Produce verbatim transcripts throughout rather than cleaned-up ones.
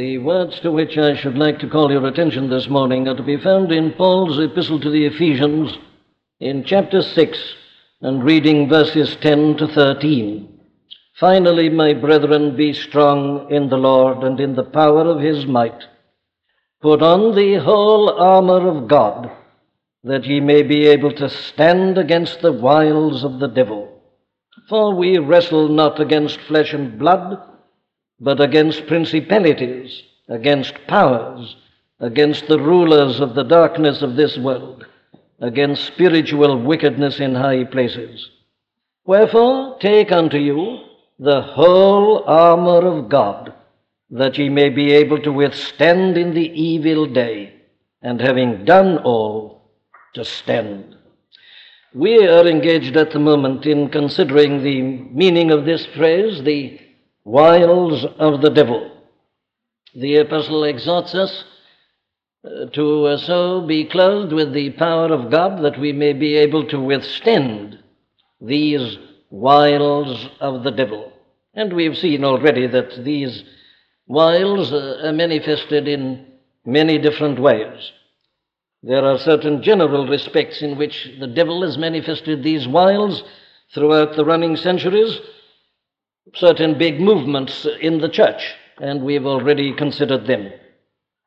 The words to which I should like to call your attention this morning are to be found in Paul's epistle to the Ephesians in chapter six and reading verses ten to thirteen. Finally, my brethren, be strong in the Lord and in the power of his might. Put on the whole armor of God, that ye may be able to stand against the wiles of the devil. For we wrestle not against flesh and blood, but against principalities, against powers, against the rulers of the darkness of this world, against spiritual wickedness in high places. Wherefore, take unto you the whole armor of God, that ye may be able to withstand in the evil day, and having done all, to stand. We are engaged at the moment in considering the meaning of this phrase, the wiles of the devil. The apostle exhorts us to so be clothed with the power of God that we may be able to withstand these wiles of the devil. And we've seen already that these wiles are manifested in many different ways. There are certain general respects in which the devil has manifested these wiles throughout the running centuries, certain big movements in the church, and we've already considered them.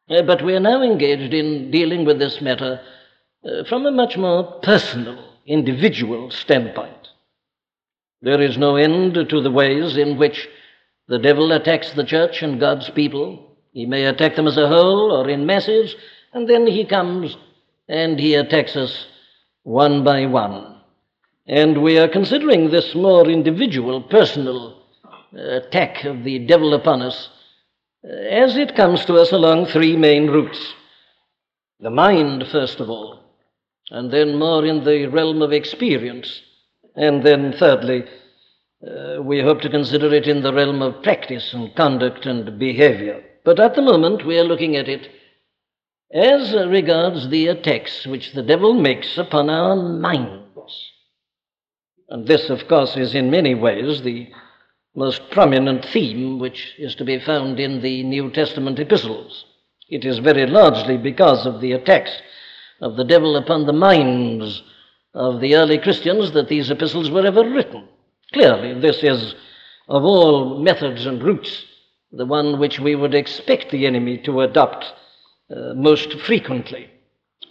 Uh, but we are now engaged in dealing with this matter uh, from a much more personal, individual standpoint. There is no end to the ways in which the devil attacks the church and God's people. He may attack them as a whole or in masses, and then he comes and he attacks us one by one. And we are considering this more individual, personal attack of the devil upon us as it comes to us along three main routes. The mind, first of all, and then more in the realm of experience, and then thirdly, uh, we hope to consider it in the realm of practice and conduct and behavior. But at the moment, we are looking at it as regards the attacks which the devil makes upon our minds. And this, of course, is in many ways the most prominent theme which is to be found in the New Testament epistles. It is very largely because of the attacks of the devil upon the minds of the early Christians that these epistles were ever written. Clearly, this is, of all methods and routes, the one which we would expect the enemy to adopt uh, most frequently.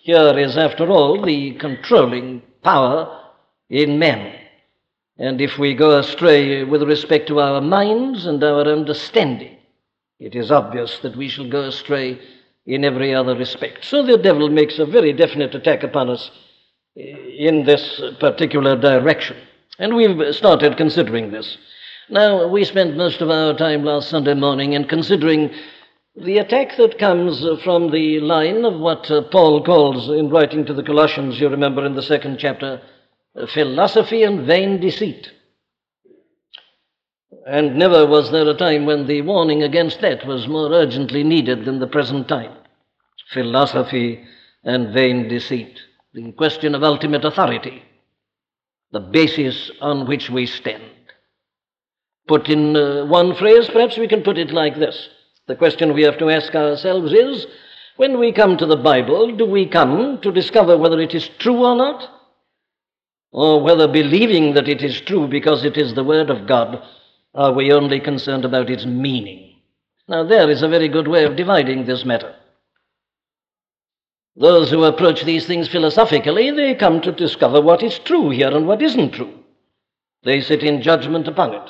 Here is, after all, the controlling power in men. And if we go astray with respect to our minds and our understanding, it is obvious that we shall go astray in every other respect. So the devil makes a very definite attack upon us in this particular direction. And we've started considering this. Now, we spent most of our time last Sunday morning in considering the attack that comes from the line of what Paul calls, in writing to the Colossians, you remember in the second chapter, philosophy and vain deceit. And never was there a time when the warning against that was more urgently needed than the present time. Philosophy and vain deceit. The question of ultimate authority. The basis on which we stand. Put in uh, one phrase, perhaps we can put it like this. The question we have to ask ourselves is, when we come to the Bible, do we come to discover whether it is true or not? Or whether, believing that it is true because it is the Word of God, are we only concerned about its meaning? Now, there is a very good way of dividing this matter. Those who approach these things philosophically, they come to discover what is true here and what isn't true. They sit in judgment upon it.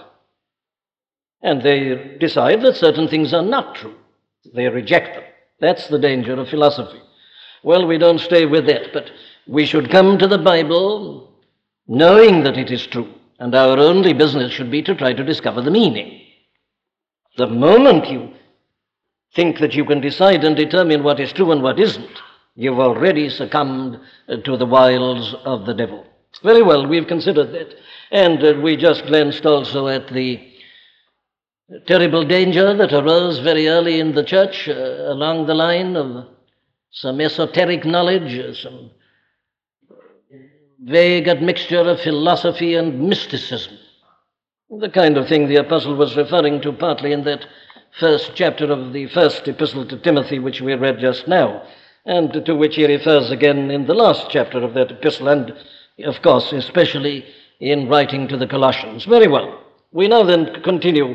And they decide that certain things are not true. They reject them. That's the danger of philosophy. Well, we don't stay with that, but we should come to the Bible knowing that it is true, and our only business should be to try to discover the meaning. The moment you think that you can decide and determine what is true and what isn't, you've already succumbed to the wiles of the devil. Very well, we've considered that, and we just glanced also at the terrible danger that arose very early in the church uh, along the line of some esoteric knowledge, some vague admixture of philosophy and mysticism, the kind of thing the apostle was referring to partly in that first chapter of the first epistle to Timothy, which we read just now, and to which he refers again in the last chapter of that epistle, and, of course, especially in writing to the Colossians. Very well. We now then continue,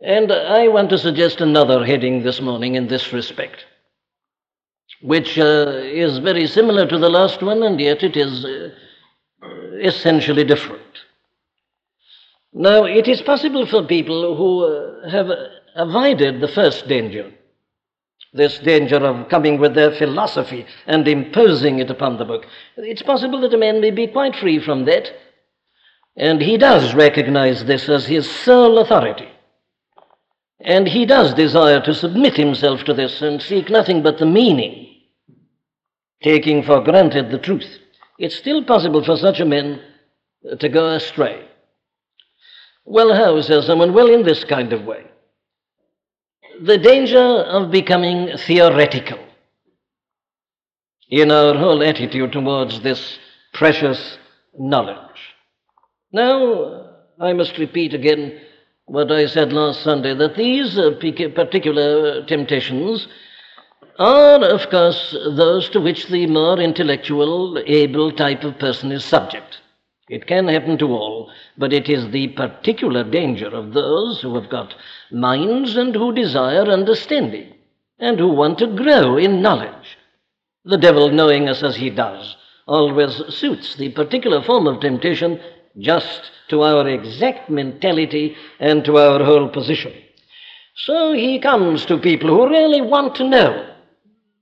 and I want to suggest another heading this morning in this respect, which uh, is very similar to the last one, and yet it is uh, essentially different. Now, it is possible for people who uh, have avoided the first danger, this danger of coming with their philosophy and imposing it upon the book. It's possible that a man may be quite free from that, and he does recognize this as his sole authority. And he does desire to submit himself to this and seek nothing but the meaning, taking for granted the truth. It's still possible for such a man to go astray. Well, how, says someone? Well, in this kind of way. The danger of becoming theoretical in our whole attitude towards this precious knowledge. Now, I must repeat again what I said last Sunday, that these particular temptations are, of course, those to which the more intellectual, able type of person is subject. It can happen to all, but it is the particular danger of those who have got minds and who desire understanding and who want to grow in knowledge. The devil, knowing us as he does, always suits the particular form of temptation just to our exact mentality and to our whole position. So he comes to people who really want to know.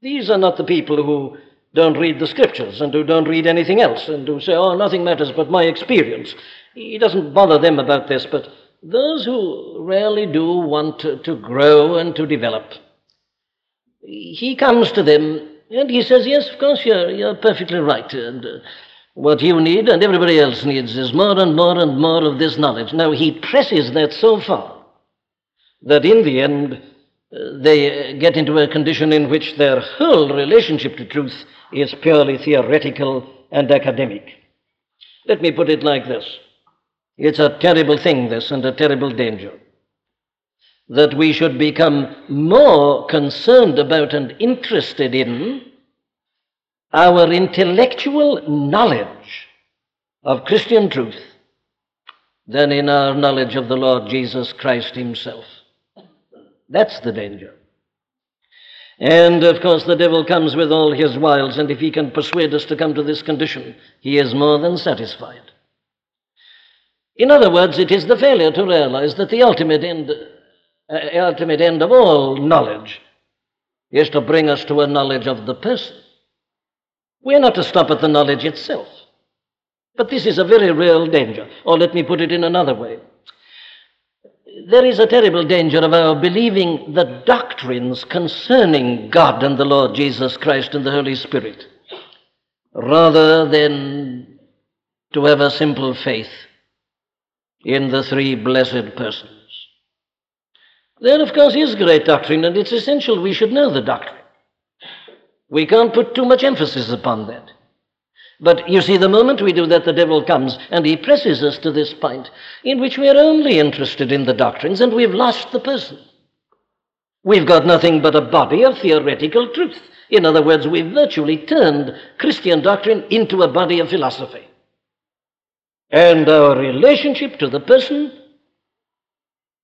These are not the people who don't read the scriptures and who don't read anything else and who say, oh, nothing matters but my experience. He doesn't bother them about this, but those who really do want to, to grow and to develop, he comes to them and he says, yes, of course, you're, you're perfectly right, and Uh, What you need, and everybody else needs, is more and more and more of this knowledge. Now, he presses that so far that in the end, uh, they get into a condition in which their whole relationship to truth is purely theoretical and academic. Let me put it like this. It's a terrible thing, this, and a terrible danger, that we should become more concerned about and interested in our intellectual knowledge of Christian truth than in our knowledge of the Lord Jesus Christ himself. That's the danger. And, of course, the devil comes with all his wiles, and if he can persuade us to come to this condition, he is more than satisfied. In other words, it is the failure to realize that the ultimate end, uh, ultimate end of all knowledge is to bring us to a knowledge of the person. We're not to stop at the knowledge itself. But this is a very real danger. Or let me put it in another way. There is a terrible danger of our believing the doctrines concerning God and the Lord Jesus Christ and the Holy Spirit, rather than to have a simple faith in the three blessed persons. There, of course, is great doctrine, and it's essential we should know the doctrine. We can't put too much emphasis upon that. But you see, the moment we do that, the devil comes and he presses us to this point in which we are only interested in the doctrines and we've lost the person. We've got nothing but a body of theoretical truth. In other words, we've virtually turned Christian doctrine into a body of philosophy. And our relationship to the person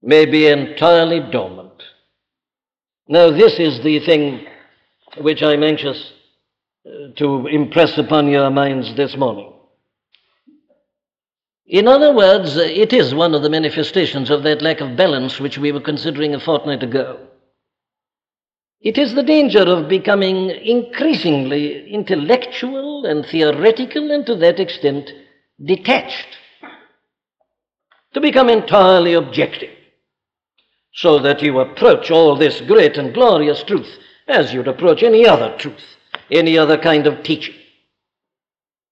may be entirely dormant. Now, this is the thing which I'm anxious to impress upon your minds this morning. In other words, it is one of the manifestations of that lack of balance which we were considering a fortnight ago. It is the danger of becoming increasingly intellectual and theoretical and to that extent detached, to become entirely objective, so that you approach all this great and glorious truth as you'd approach any other truth, any other kind of teaching.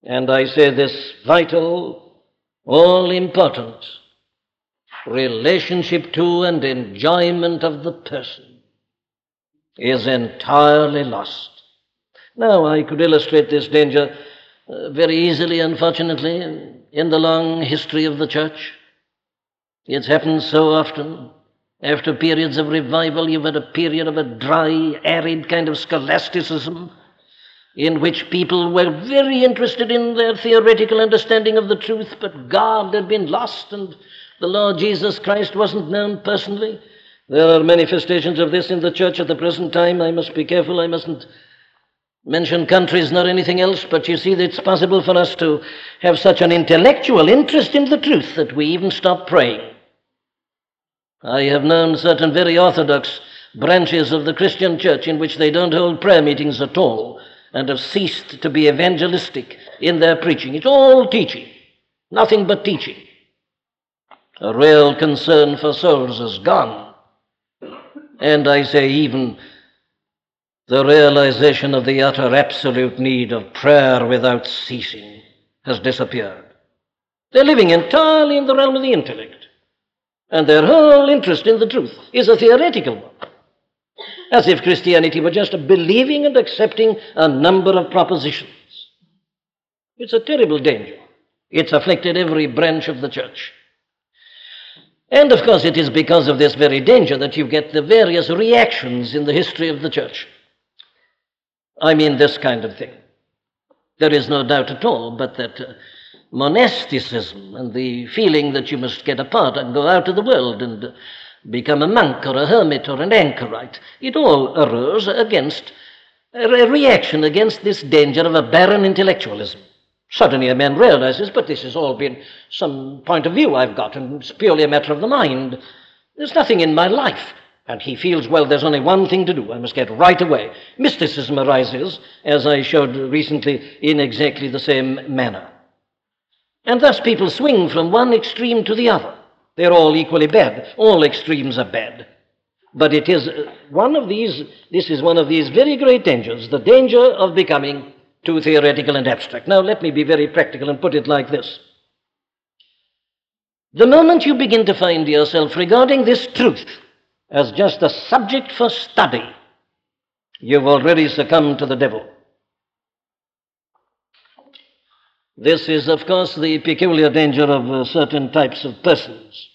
And I say this vital, all-important relationship to and enjoyment of the person is entirely lost. Now, I could illustrate this danger uh, very easily, unfortunately, in the long history of the church. It's happened so often After periods of revival, you've had a period of a dry, arid kind of scholasticism in which people were very interested in their theoretical understanding of the truth, but God had been lost and the Lord Jesus Christ wasn't known personally. There are manifestations of this in the church at the present time. I must be careful. I mustn't mention countries nor anything else, but you see that it's possible for us to have such an intellectual interest in the truth that we even stop praying. I have known certain very orthodox branches of the Christian church in which they don't hold prayer meetings at all and have ceased to be evangelistic in their preaching. It's all teaching, nothing but teaching. A real concern for souls is gone. And I say even the realization of the utter absolute need of prayer without ceasing has disappeared. They're living entirely in the realm of the intellect, and their whole interest in the truth is a theoretical one, as if Christianity were just believing and accepting a number of propositions. It's a terrible danger. It's afflicted every branch of the church. And, of course, it is because of this very danger that you get the various reactions in the history of the church. I mean this kind of thing. There is no doubt at all but that uh, monasticism and the feeling that you must get apart and go out of the world and uh, become a monk or a hermit or an anchorite, it all arose against a reaction against this danger of a barren intellectualism. Suddenly a man realizes, but this has all been some point of view I've got, and it's purely a matter of the mind. There's nothing in my life. And he feels, well, there's only one thing to do. I must get right away. Mysticism arises, as I showed recently, in exactly the same manner. And thus people swing from one extreme to the other. They're all equally bad. All extremes are bad. But it is one of these, this is one of these very great dangers, the danger of becoming too theoretical and abstract. Now, let me be very practical and put it like this. The moment you begin to find yourself regarding this truth as just a subject for study, you've already succumbed to the devil. This is, of course, the peculiar danger of uh, certain types of persons.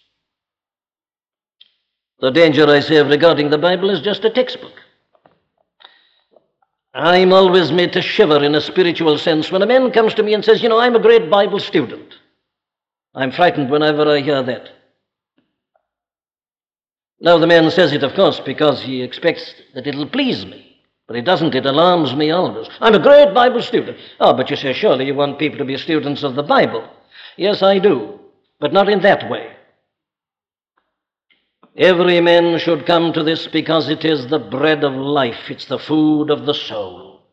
The danger, I say, of regarding the Bible as just a textbook. I'm always made to shiver in a spiritual sense when a man comes to me and says, you know, I'm a great Bible student. I'm frightened whenever I hear that. Now, the man says it, of course, because he expects that it'll please me. But it doesn't. It alarms me always. I'm a great Bible student. Oh, but you say, surely you want people to be students of the Bible. Yes, I do, but not in that way. Every man should come to this because it is the bread of life. It's the food of the soul.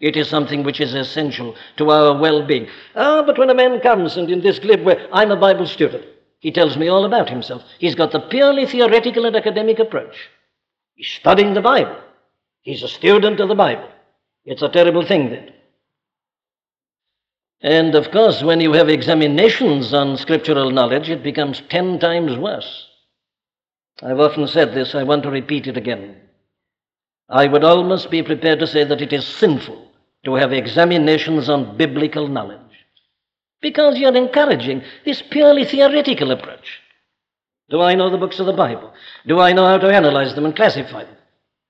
It is something which is essential to our well-being. Ah, but when a man comes and in this glib way, I'm a Bible student, he tells me all about himself. He's got the purely theoretical and academic approach. He's studying the Bible. He's a student of the Bible. It's a terrible thing then. And, of course, when you have examinations on scriptural knowledge, it becomes ten times worse. I've often said this, I want to repeat it again. I would almost be prepared to say that it is sinful to have examinations on biblical knowledge, because you're encouraging this purely theoretical approach. Do I know the books of the Bible? Do I know how to analyze them and classify them?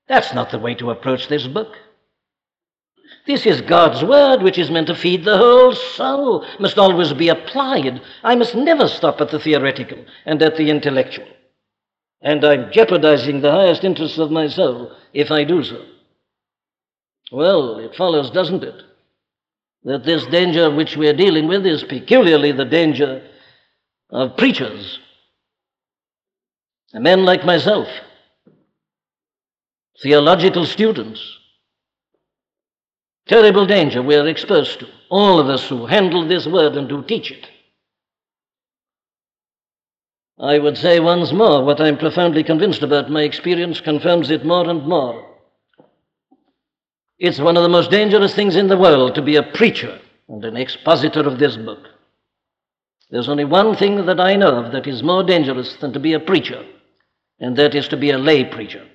That's not the way to approach this book. This is God's word, which is meant to feed the whole soul, must always be applied. I must never stop at the theoretical and at the intellectual. And I'm jeopardizing the highest interests of my soul if I do so. Well, it follows, doesn't it, that this danger which we're dealing with is peculiarly the danger of preachers, men like myself, theological students. Terrible danger we're exposed to, all of us who handle this word and who teach it. I would say once more, what I'm profoundly convinced about, my experience confirms it more and more. It's one of the most dangerous things in the world to be a preacher and an expositor of this book. There's only one thing that I know of that is more dangerous than to be a preacher, and that is to be a lay preacher.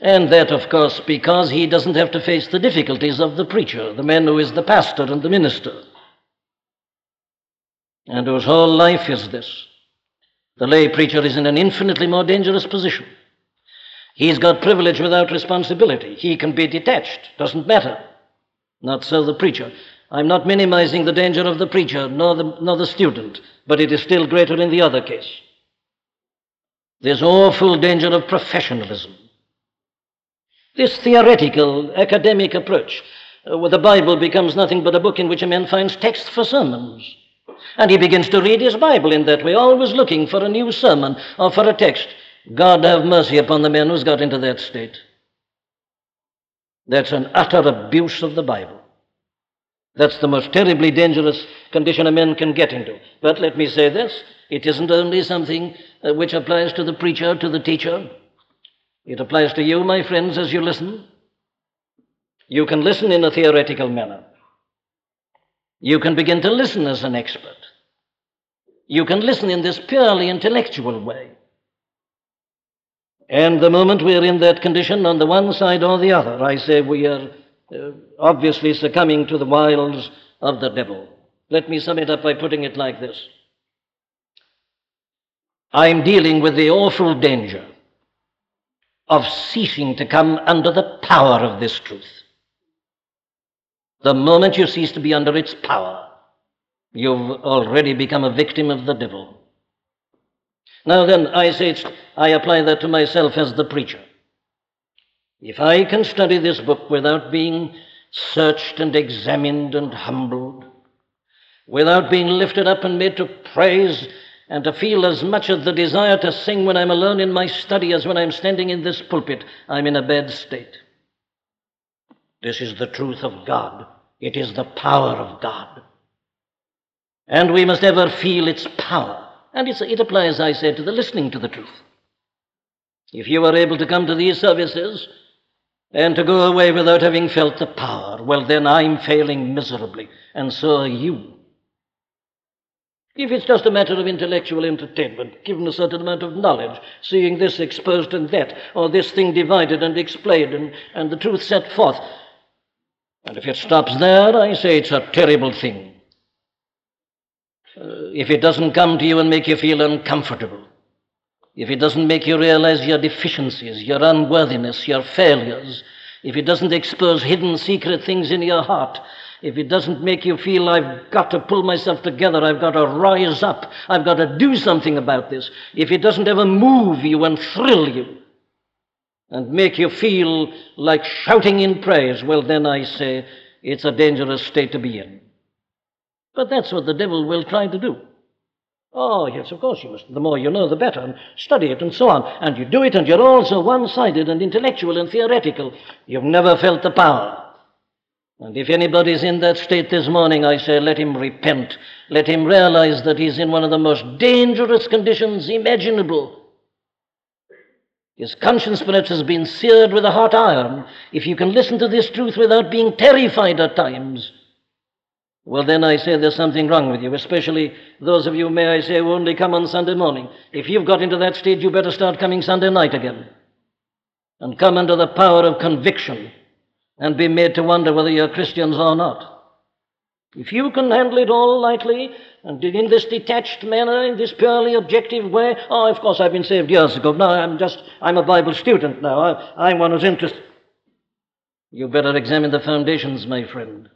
And that, of course, because he doesn't have to face the difficulties of the preacher, the man who is the pastor and the minister. and whose whole life is this, the lay preacher is in an infinitely more dangerous position. He's got privilege without responsibility. He can be detached. Doesn't matter. Not so the preacher. I'm not minimizing the danger of the preacher, nor the, nor the student, but it is still greater in the other case. This awful danger of professionalism. This theoretical, academic approach, uh, where the Bible becomes nothing but a book in which a man finds text for sermons. And he begins to read his Bible in that way, always looking for a new sermon or for a text. God have mercy upon the man who's got into that state. That's an utter abuse of the Bible. That's the most terribly dangerous condition a man can get into. But let me say this, it isn't only something which applies to the preacher, to the teacher. It applies to you, my friends, as you listen. You can listen in a theoretical manner. You can begin to listen as an expert. You can listen in this purely intellectual way. And the moment we are in that condition, on the one side or the other, I say we are uh, obviously succumbing to the wiles of the devil. Let me sum it up by putting it like this. I'm dealing with the awful danger of ceasing to come under the power of this truth. The moment you cease to be under its power, you've already become a victim of the devil. Now then, I say it's, I apply that to myself as the preacher. If I can study this book without being searched and examined and humbled, without being lifted up and made to praise and to feel as much of the desire to sing when I'm alone in my study as when I'm standing in this pulpit, I'm in a bad state. This is the truth of God. It is the power of God. And we must ever feel its power. And it's, it applies, I say, to the listening to the truth. If you are able to come to these services and to go away without having felt the power, well, then I'm failing miserably, and so are you. If it's just a matter of intellectual entertainment, given a certain amount of knowledge, seeing this exposed and that, or this thing divided and explained, and, and the truth set forth, and if it stops there, I say it's a terrible thing. Uh, if it doesn't come to you and make you feel uncomfortable, if it doesn't make you realize your deficiencies, your unworthiness, your failures, if it doesn't expose hidden secret things in your heart, if it doesn't make you feel I've got to pull myself together, I've got to rise up, I've got to do something about this, if it doesn't ever move you and thrill you and make you feel like shouting in praise, well, then I say it's a dangerous state to be in. But that's what the devil will try to do. Oh, yes, of course you must. The more you know, the better. And study it and so on. And you do it and you're all so one-sided and intellectual and theoretical. You've never felt the power. And if anybody's in that state this morning, I say let him repent. Let him realize that he's in one of the most dangerous conditions imaginable. His conscience perhaps has been seared with a hot iron. If you can listen to this truth without being terrified at times, well, then I say there's something wrong with you, especially those of you, may I say, who only come on Sunday morning. If you've got into that stage, you better start coming Sunday night again and come under the power of conviction and be made to wonder whether you're Christians or not. If you can handle it all lightly and in this detached manner, in this purely objective way, oh, of course, I've been saved years ago. Now I'm just, I'm a Bible student now. I, I'm one who's interested. You better examine the foundations, my friend.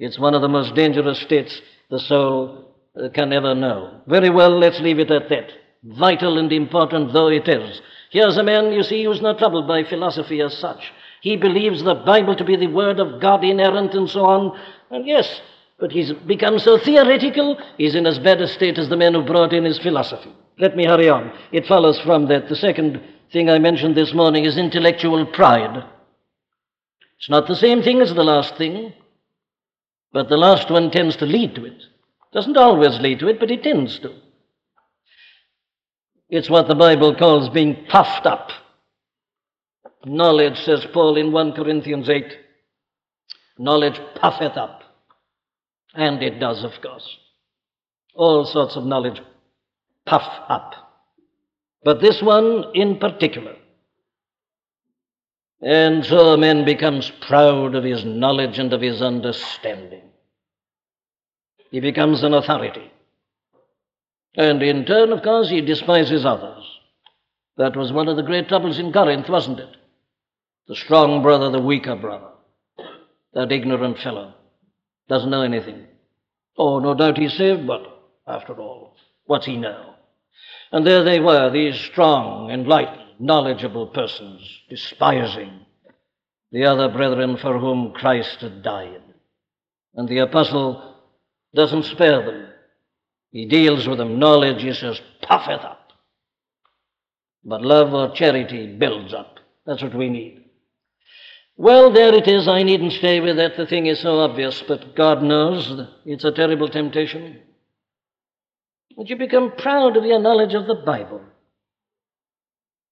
It's one of the most dangerous states the soul uh, can ever know. Very well, let's leave it at that, vital and important though it is. Here's a man, you see, who's not troubled by philosophy as such. He believes the Bible to be the word of God, inerrant and so on. And yes, but he's become so theoretical, he's in as bad a state as the man who brought in his philosophy. Let me hurry on. It follows from that. The second thing I mentioned this morning is intellectual pride. It's not the same thing as the last thing. But the last one tends to lead to it. Doesn't always lead to it, but it tends to. It's what the Bible calls being puffed up. Knowledge, says Paul in First Corinthians eight, knowledge puffeth up. And it does, of course. All sorts of knowledge puff up. But this one in particular. And so a man becomes proud of his knowledge and of his understanding. He becomes an authority. And in turn, of course, he despises others. That was one of the great troubles in Corinth, wasn't it? The strong brother, the weaker brother. That ignorant fellow doesn't know anything. Oh, no doubt he's saved, but after all, what's he know? And there they were, these strong, enlightened, knowledgeable persons, despising the other brethren for whom Christ had died. And the apostle doesn't spare them. He deals with them. Knowledge, he says, puffeth up. But love or charity builds up. That's what we need. Well, there it is. I needn't stay with that. The thing is so obvious, but God knows it's a terrible temptation. But you become proud of your knowledge of the Bible,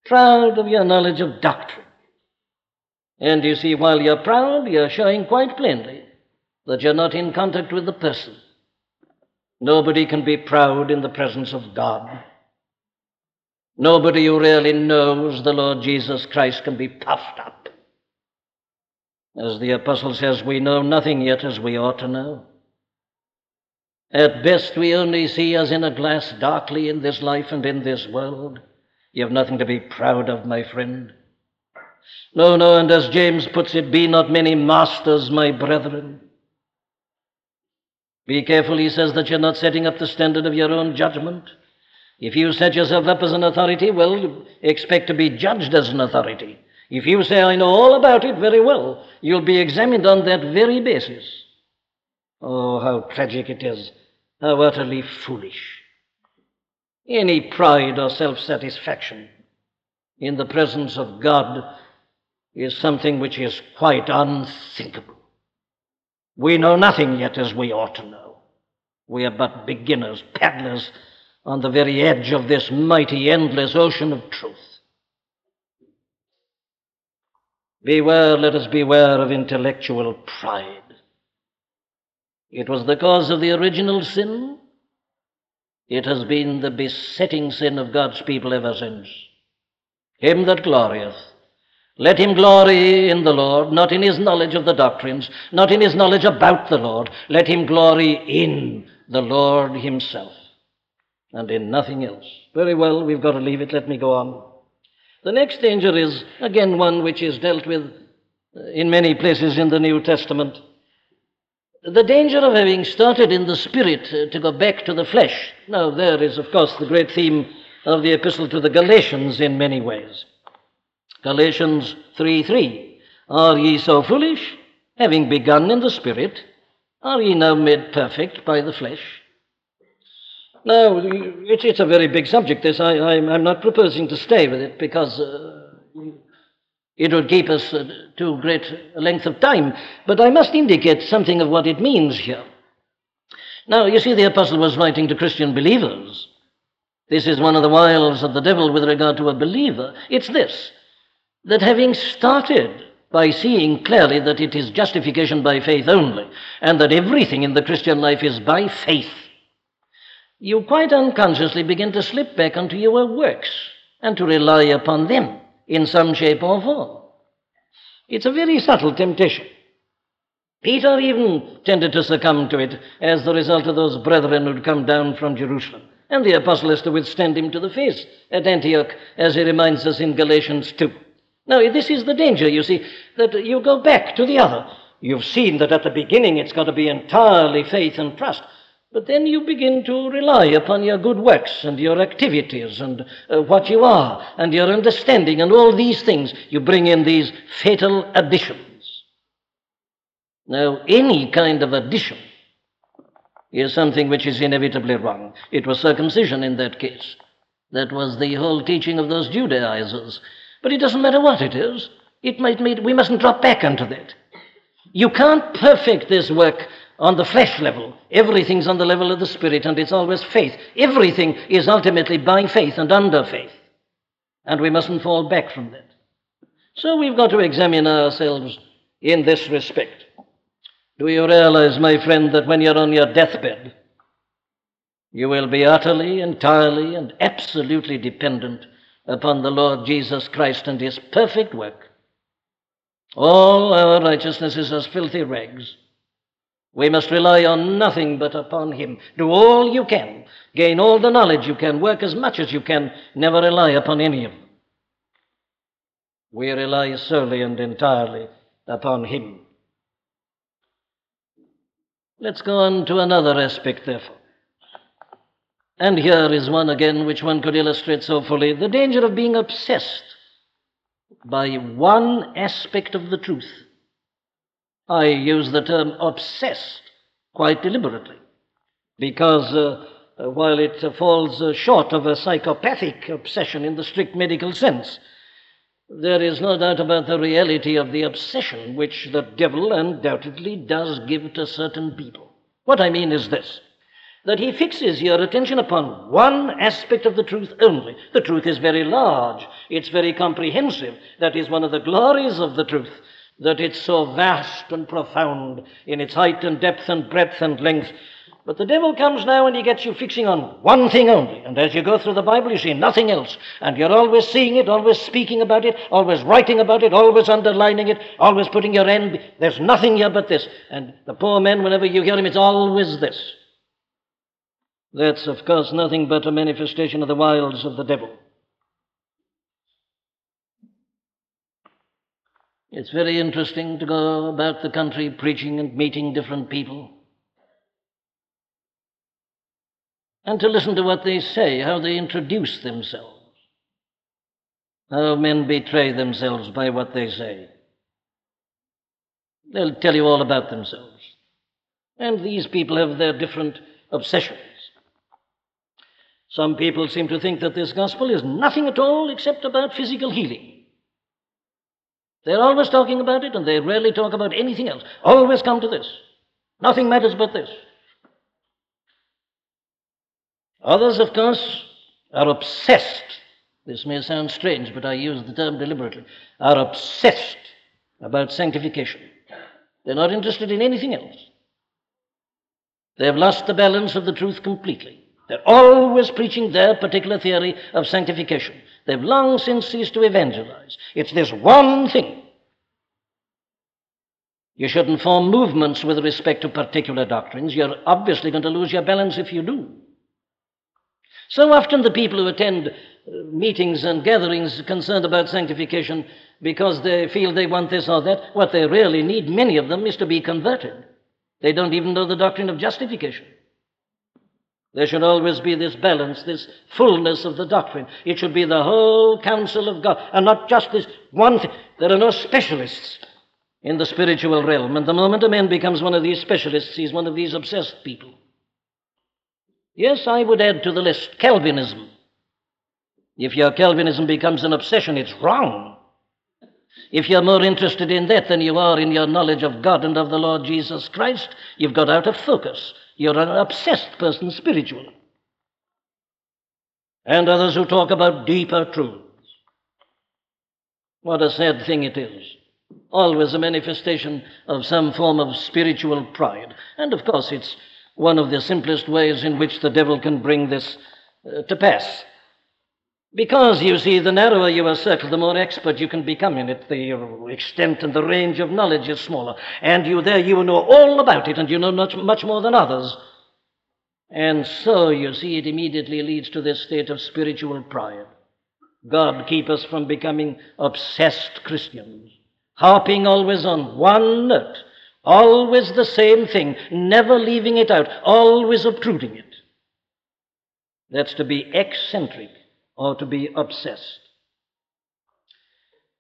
proud of your knowledge of doctrine. And you see, while you're proud, you're showing quite plainly that you're not in contact with the person. Nobody can be proud in the presence of God. Nobody who really knows the Lord Jesus Christ can be puffed up. As the apostle says, we know nothing yet as we ought to know. At best, we only see as in a glass darkly in this life and in this world. You have nothing to be proud of, my friend. No, no, and as James puts it, be not many masters, my brethren. Be careful, he says, that you're not setting up the standard of your own judgment. If you set yourself up as an authority, well, expect to be judged as an authority. If you say, I know all about it, very well, you'll be examined on that very basis. Oh, how tragic it is, how utterly foolish. Any pride or self-satisfaction in the presence of God is something which is quite unthinkable. We know nothing yet as we ought to know. We are but beginners, paddlers on the very edge of this mighty, endless ocean of truth. Beware, let us beware of intellectual pride. It was the cause of the original sin. It has been the besetting sin of God's people ever since. Him that glorieth, let him glory in the Lord, not in his knowledge of the doctrines, not in his knowledge about the Lord. Let him glory in the Lord himself and in nothing else. Very well, we've got to leave it. Let me go on. The next danger is, again, one which is dealt with in many places in the New Testament. The danger of having started in the Spirit to go back to the flesh. Now, there is, of course, the great theme of the epistle to the Galatians in many ways. Galatians three three, are ye so foolish, having begun in the Spirit, are ye now made perfect by the flesh? Now, it's, it's a very big subject, this. I, I'm, I'm not proposing to stay with it because uh, it would keep us uh, too great a length of time, but I must indicate something of what it means here. Now, you see, the apostle was writing to Christian believers. This is one of the wiles of the devil with regard to a believer. It's this, that having started by seeing clearly that it is justification by faith only, and that everything in the Christian life is by faith, you quite unconsciously begin to slip back onto your works and to rely upon them in some shape or form. It's a very subtle temptation. Peter even tended to succumb to it as the result of those brethren who'd come down from Jerusalem. And the apostle is to withstand him to the face at Antioch, as he reminds us in Galatians two. Now, this is the danger, you see, that you go back to the other. You've seen that at the beginning it's got to be entirely faith and trust. But then you begin to rely upon your good works and your activities and uh, what you are and your understanding and all these things. You bring in these fatal additions. Now, any kind of addition is something which is inevitably wrong. It was circumcision in that case. That was the whole teaching of those Judaizers. But it doesn't matter what it is. It might mean we mustn't drop back into that. You can't perfect this work on the flesh level. Everything's on the level of the Spirit, and it's always faith. Everything is ultimately by faith and under faith. And we mustn't fall back from that. So we've got to examine ourselves in this respect. Do you realize, my friend, that when you're on your deathbed, you will be utterly, entirely, and absolutely dependent upon the Lord Jesus Christ and his perfect work? All our righteousness is as filthy rags. We must rely on nothing but upon him. Do all you can. Gain all the knowledge you can. Work as much as you can. Never rely upon any of them. We rely solely and entirely upon him. Let's go on to another aspect, therefore. And here is one again which one could illustrate so fully. The danger of being obsessed by one aspect of the truth. I use the term obsessed quite deliberately, because uh, while it falls short of a psychopathic obsession in the strict medical sense, there is no doubt about the reality of the obsession which the devil undoubtedly does give to certain people. What I mean is this, that he fixes your attention upon one aspect of the truth only. The truth is very large, it's very comprehensive. That is one of the glories of the truth, that it's so vast and profound in its height and depth and breadth and length. But the devil comes now and he gets you fixing on one thing only. And as you go through the Bible, you see nothing else. And you're always seeing it, always speaking about it, always writing about it, always underlining it, always putting your end. There's nothing here but this. And the poor man, whenever you hear him, it's always this. That's, of course, nothing but a manifestation of the wiles of the devil. It's very interesting to go about the country preaching and meeting different people, and to listen to what they say, how they introduce themselves, how men betray themselves by what they say. They'll tell you all about themselves. And these people have their different obsessions. Some people seem to think that this gospel is nothing at all except about physical healing. They're always talking about it, and they rarely talk about anything else. Always come to this. Nothing matters but this. Others, of course, are obsessed. This may sound strange, but I use the term deliberately. Are obsessed about sanctification. They're not interested in anything else. They've lost the balance of the truth completely. They're always preaching their particular theory of sanctification. They've long since ceased to evangelize. It's this one thing. You shouldn't form movements with respect to particular doctrines. You're obviously going to lose your balance if you do. So often the people who attend meetings and gatherings concerned about sanctification because they feel they want this or that, what they really need, many of them, is to be converted. They don't even know the doctrine of justification. There should always be this balance, this fullness of the doctrine. It should be the whole counsel of God, and not just this one thing. There are no specialists in the spiritual realm, and the moment a man becomes one of these specialists, he's one of these obsessed people. Yes, I would add to the list Calvinism. If your Calvinism becomes an obsession, it's wrong. If you're more interested in that than you are in your knowledge of God and of the Lord Jesus Christ, you've got out of focus. You're an obsessed person spiritually. And others who talk about deeper truths. What a sad thing it is. Always a manifestation of some form of spiritual pride. And of course, it's one of the simplest ways in which the devil can bring this uh, to pass. Because, you see, the narrower your circle, the more expert you can become in it. The extent and the range of knowledge is smaller. And you there, you know all about it, and you know much, much more than others. And so, you see, it immediately leads to this state of spiritual pride. God keep us from becoming obsessed Christians, harping always on one note. Always the same thing, never leaving it out, always obtruding it. That's to be eccentric or to be obsessed.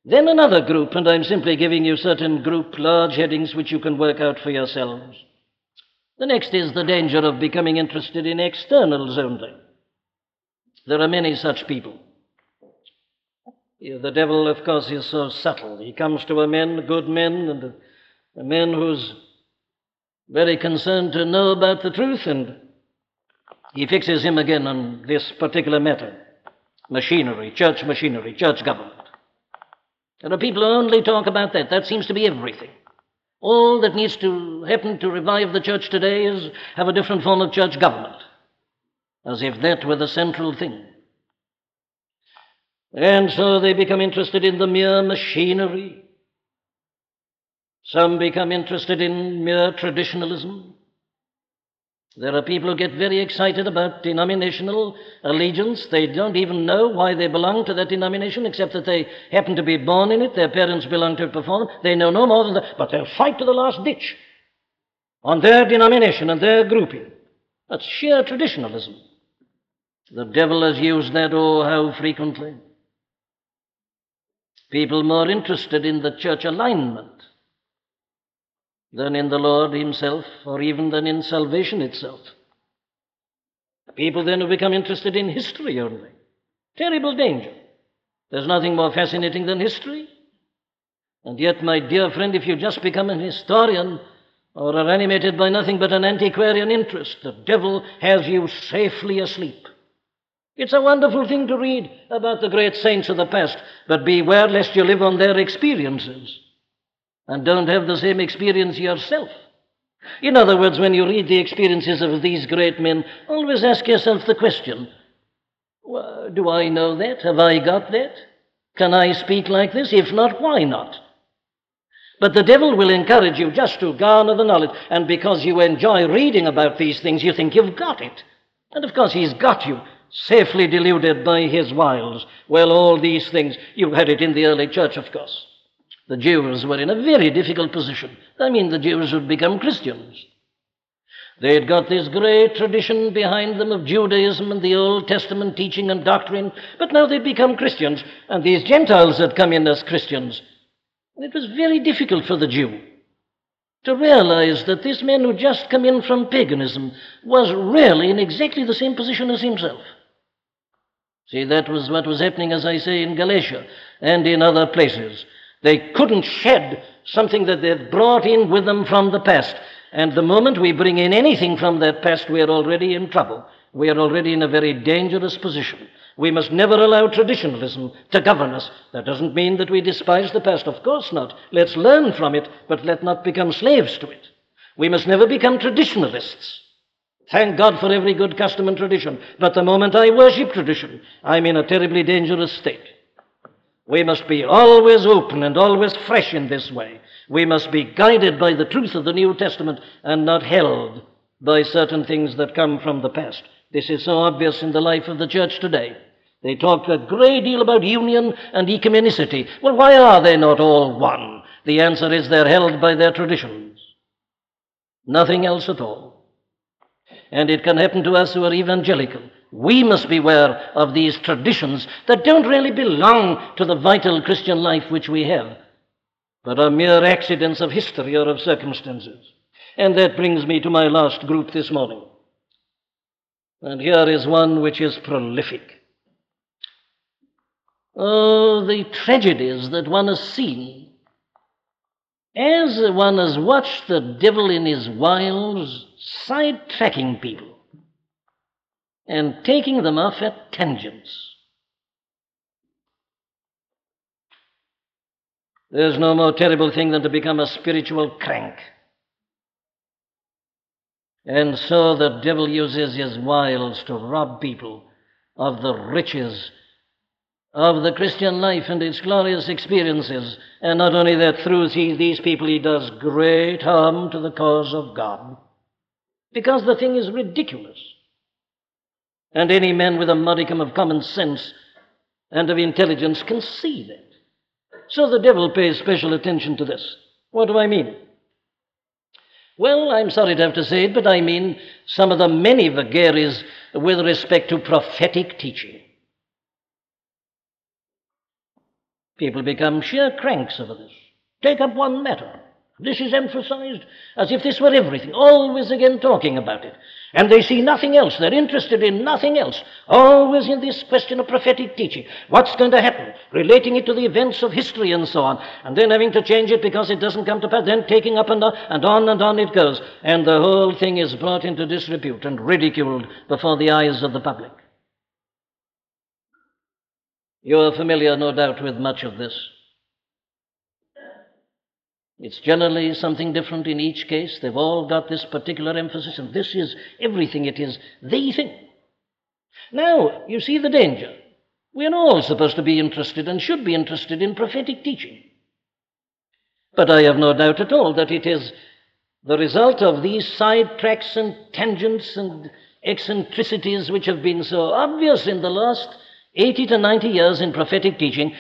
Then another group, and I'm simply giving you certain group large headings which you can work out for yourselves. The next is the danger of becoming interested in externals only. There are many such people. The devil, of course, is so subtle. He comes to a man, good men, and a man who's very concerned to know about the truth, and he fixes him again on this particular matter. Machinery, church machinery, church government. There are people who only talk about that. That seems to be everything. All that needs to happen to revive the church today is have a different form of church government, as if that were the central thing. And so they become interested in the mere machinery. Some become interested in mere traditionalism. There are people who get very excited about denominational allegiance. They don't even know why they belong to that denomination, except that they happen to be born in it, their parents belong to it before them. They know no more than that, but they'll fight to the last ditch on their denomination and their grouping. That's sheer traditionalism. The devil has used that, oh, how frequently. People more interested in the church alignment than in the Lord himself, or even than in salvation itself. People then who become interested in history only. Terrible danger. There's nothing more fascinating than history. And yet, my dear friend, if you just become an historian, or are animated by nothing but an antiquarian interest, the devil has you safely asleep. It's a wonderful thing to read about the great saints of the past, but beware lest you live on their experiences and don't have the same experience yourself. In other words, when you read the experiences of these great men, always ask yourself the question, do I know that? Have I got that? Can I speak like this? If not, why not? But the devil will encourage you just to garner the knowledge, and because you enjoy reading about these things, you think you've got it. And of course he's got you, safely deluded by his wiles. Well, all these things, you had it in the early church, of course. The Jews were in a very difficult position. I mean, the Jews had become Christians. They had got this great tradition behind them of Judaism and the Old Testament teaching and doctrine, but now they'd become Christians, and these Gentiles had come in as Christians. It was very difficult for the Jew to realize that this man who just come in from paganism was really in exactly the same position as himself. See, that was what was happening, as I say, in Galatia and in other places. They couldn't shed something that they'd brought in with them from the past. And the moment we bring in anything from that past, we are already in trouble. We are already in a very dangerous position. We must never allow traditionalism to govern us. That doesn't mean that we despise the past. Of course not. Let's learn from it, but let not become slaves to it. We must never become traditionalists. Thank God for every good custom and tradition. But the moment I worship tradition, I'm in a terribly dangerous state. We must be always open and always fresh in this way. We must be guided by the truth of the New Testament and not held by certain things that come from the past. This is so obvious in the life of the church today. They talk a great deal about union and ecumenicity. Well, why are they not all one? The answer is they're held by their traditions. Nothing else at all. And it can happen to us who are evangelical. We must beware of these traditions that don't really belong to the vital Christian life which we have, but are mere accidents of history or of circumstances. And that brings me to my last group this morning. And here is one which is prolific. Oh, the tragedies that one has seen as one has watched the devil in his wiles sidetracking people and taking them off at tangents. There's no more terrible thing than to become a spiritual crank. And so the devil uses his wiles to rob people of the riches of the Christian life and its glorious experiences. And not only that, through these people he does great harm to the cause of God, because the thing is ridiculous. And any man with a modicum of common sense and of intelligence can see that. So the devil pays special attention to this. What do I mean? Well, I'm sorry to have to say it, but I mean some of the many vagaries with respect to prophetic teaching. People become sheer cranks over this. Take up one matter. This is emphasized as if this were everything, always again talking about it. And they see nothing else. They're interested in nothing else. Always in this question of prophetic teaching. What's going to happen? Relating it to the events of history and so on. And then having to change it because it doesn't come to pass. Then taking up and on and on and on it goes. And the whole thing is brought into disrepute and ridiculed before the eyes of the public. You are familiar, no doubt, with much of this. It's generally something different in each case. They've all got this particular emphasis, and this is everything. It is the thing. Now, you see the danger. We're all supposed to be interested and should be interested in prophetic teaching. But I have no doubt at all that it is the result of these side tracks and tangents and eccentricities which have been so obvious in the last eighty to ninety years in prophetic teaching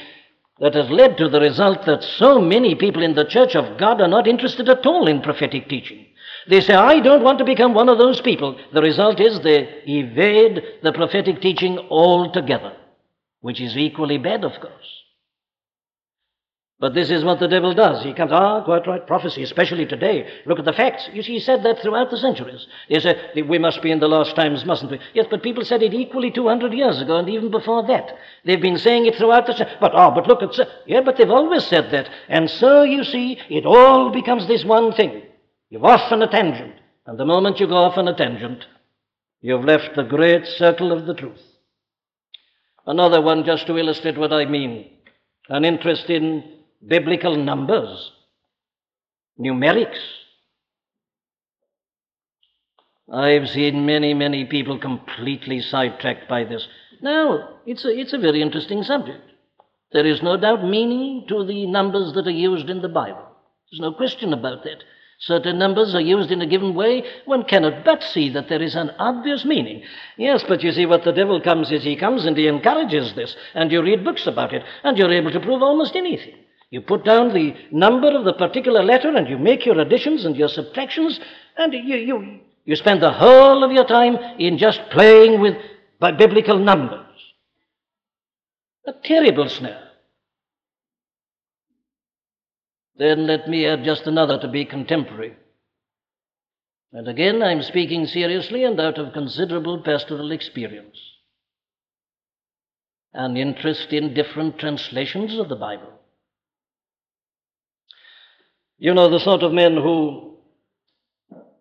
that has led to the result that so many people in the Church of God are not interested at all in prophetic teaching. They say, I don't want to become one of those people. The result is they evade the prophetic teaching altogether, which is equally bad, of course. But this is what the devil does. He comes, ah, quite right, prophecy, especially today. Look at the facts. You see, he said that throughout the centuries. They say, we must be in the last times, mustn't we? Yes, but people said it equally two hundred years ago and even before that. They've been saying it throughout the centuries. But, ah, but look at... Yeah, but they've always said that. And so, you see, it all becomes this one thing. You're off on a tangent. And the moment you go off on a tangent, you've left the great circle of the truth. Another one, just to illustrate what I mean. An interest in biblical numbers, numerics. I've seen many, many people completely sidetracked by this. Now, it's a, it's a very interesting subject. There is no doubt meaning to the numbers that are used in the Bible. There's no question about that. Certain numbers are used in a given way. One cannot but see that there is an obvious meaning. Yes, but you see, what the devil comes is he comes and he encourages this, and you read books about it, and you're able to prove almost anything. You put down the number of the particular letter and you make your additions and your subtractions, and you you, you spend the whole of your time in just playing with biblical numbers. A terrible snare. Then let me add just another to be contemporary. And again, I'm speaking seriously and out of considerable pastoral experience. An interest in different translations of the Bible. You know, the sort of men who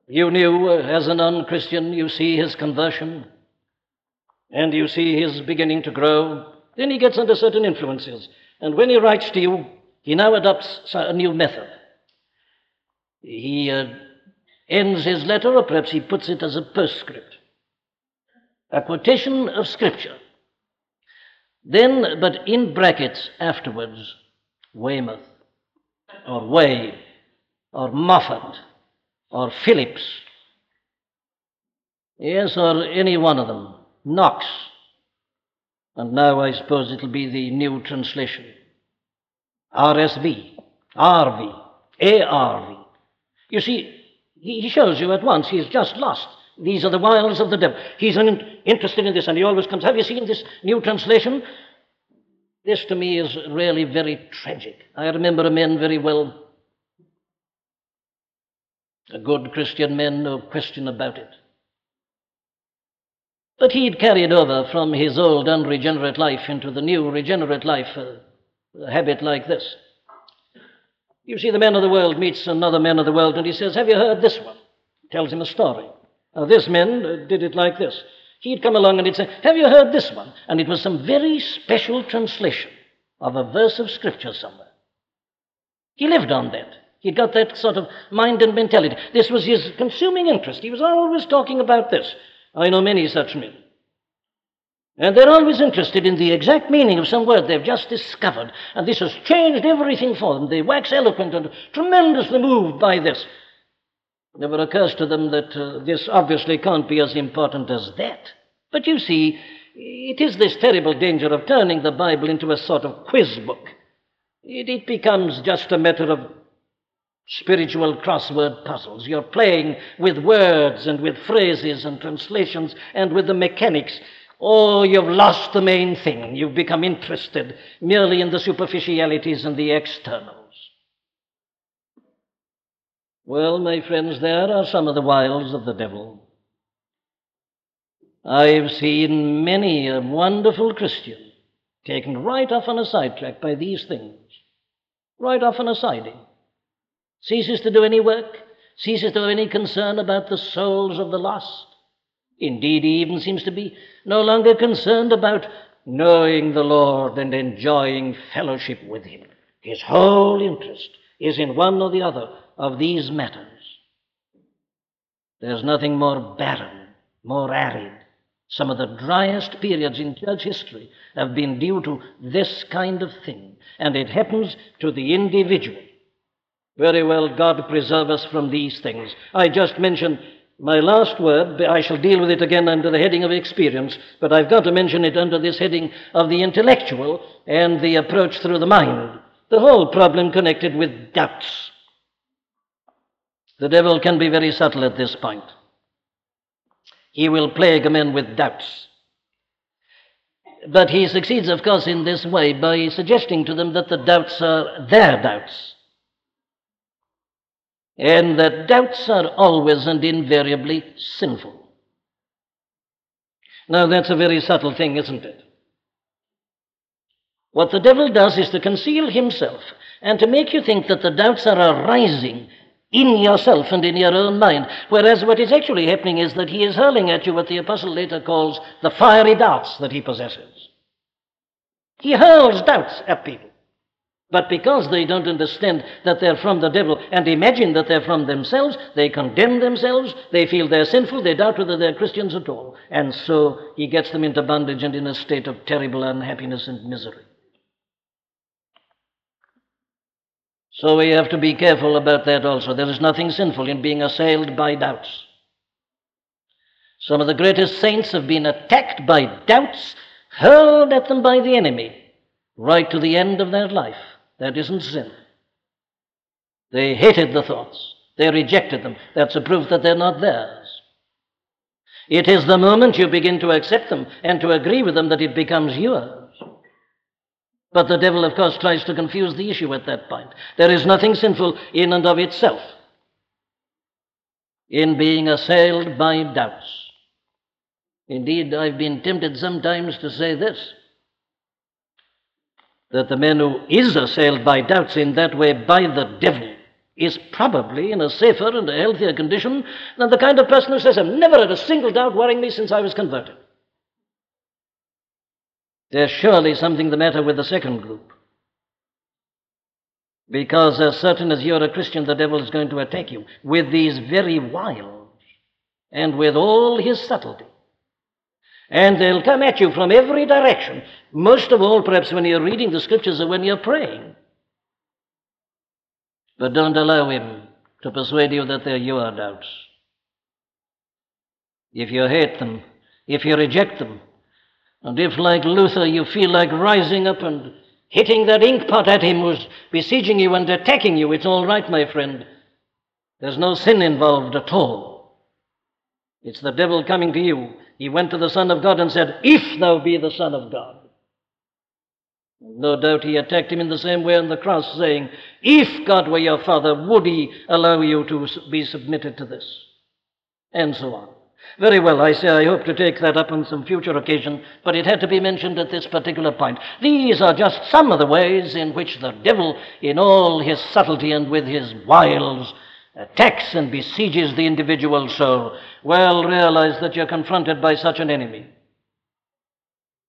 you knew as a non-Christian, you see his conversion, and you see his beginning to grow. Then he gets under certain influences. And when he writes to you, he now adopts a new method. He uh, ends his letter, or perhaps he puts it as a postscript, a quotation of Scripture. Then, but in brackets afterwards, Weymouth, or Way, or Moffat, or Phillips. Yes, or any one of them. Knox. And now I suppose it'll be the new translation. R S V, R V, A R V. You see, he shows you at once he's just lost. These are the wiles of the devil. He's an, interested in this, and he always comes, have you seen this new translation? This to me is really very tragic. I remember a man very well, a good Christian man, no question about it. But he'd carried over from his old unregenerate life into the new regenerate life uh, a habit like this. You see, the man of the world meets another man of the world, and he says, have you heard this one? Tells him a story. Now, this man did it like this. He'd come along and he'd say, have you heard this one? And it was some very special translation of a verse of Scripture somewhere. He lived on that. He'd got that sort of mind and mentality. This was his consuming interest. He was always talking about this. I know many such men. And they're always interested in the exact meaning of some word they've just discovered. And this has changed everything for them. They wax eloquent and tremendously moved by this. It never occurs to them that uh, this obviously can't be as important as that. But you see, it is this terrible danger of turning the Bible into a sort of quiz book. It, it becomes just a matter of spiritual crossword puzzles. You're playing with words and with phrases and translations and with the mechanics. Oh, you've lost the main thing. You've become interested merely in the superficialities and the externals. Well, my friends, there are some of the wiles of the devil. I've seen many a wonderful Christian taken right off on a sidetrack by these things, right off on a siding. Ceases to do any work, ceases to have any concern about the souls of the lost. Indeed, he even seems to be no longer concerned about knowing the Lord and enjoying fellowship with him. His whole interest is in one or the other of these matters. There's nothing more barren, more arid. Some of the driest periods in church history have been due to this kind of thing, and it happens to the individual. Very well, God preserve us from these things. I just mentioned my last word. I shall deal with it again under the heading of experience, but I've got to mention it under this heading of the intellectual and the approach through the mind. The whole problem connected with doubts. The devil can be very subtle at this point. He will plague men with doubts. But he succeeds, of course, in this way by suggesting to them that the doubts are their doubts. And that doubts are always and invariably sinful. Now, that's a very subtle thing, isn't it? What the devil does is to conceal himself and to make you think that the doubts are arising in yourself and in your own mind, whereas what is actually happening is that he is hurling at you what the apostle later calls the fiery darts that he possesses. He hurls doubts at people, but because they don't understand that they're from the devil and imagine that they're from themselves, they condemn themselves, they feel they're sinful, they doubt whether they're Christians at all, and so he gets them into bondage and in a state of terrible unhappiness and misery. So we have to be careful about that also. There is nothing sinful in being assailed by doubts. Some of the greatest saints have been attacked by doubts, hurled at them by the enemy, right to the end of their life. That isn't sin. They hated the thoughts. They rejected them. That's a proof that they're not theirs. It is the moment you begin to accept them and to agree with them that it becomes yours. But the devil, of course, tries to confuse the issue at that point. There is nothing sinful in and of itself in being assailed by doubts. Indeed, I've been tempted sometimes to say this, that the man who is assailed by doubts in that way by the devil is probably in a safer and a healthier condition than the kind of person who says, I've never had a single doubt worrying me since I was converted. There's surely something the matter with the second group. Because as certain as you're a Christian, the devil is going to attack you with these very wiles and with all his subtlety. And they'll come at you from every direction, most of all perhaps when you're reading the scriptures or when you're praying. But don't allow him to persuade you that they're your doubts. If you hate them, if you reject them, and if, like Luther, you feel like rising up and hitting that ink pot at him who's besieging you and attacking you, it's all right, my friend. There's no sin involved at all. It's the devil coming to you. He went to the Son of God and said, if thou be the Son of God. No doubt he attacked him in the same way on the cross, saying, if God were your Father, would he allow you to be submitted to this? And so on. Very well, I say I hope to take that up on some future occasion, but it had to be mentioned at this particular point. These are just some of the ways in which the devil, in all his subtlety and with his wiles, attacks and besieges the individual soul. Well, realize that you're confronted by such an enemy.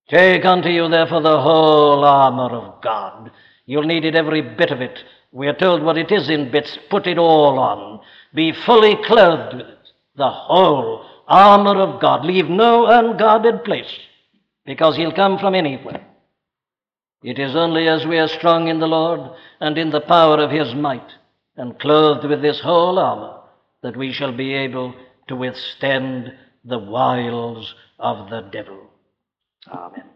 Take unto you, therefore, the whole armor of God. You'll need it, every bit of it. We are told what it is in bits. Put it all on. Be fully clothed with it, the whole armor of God. Leave no unguarded place, because he'll come from anywhere. It is only as we are strong in the Lord and in the power of his might and clothed with this whole armor that we shall be able to withstand the wiles of the devil. Amen.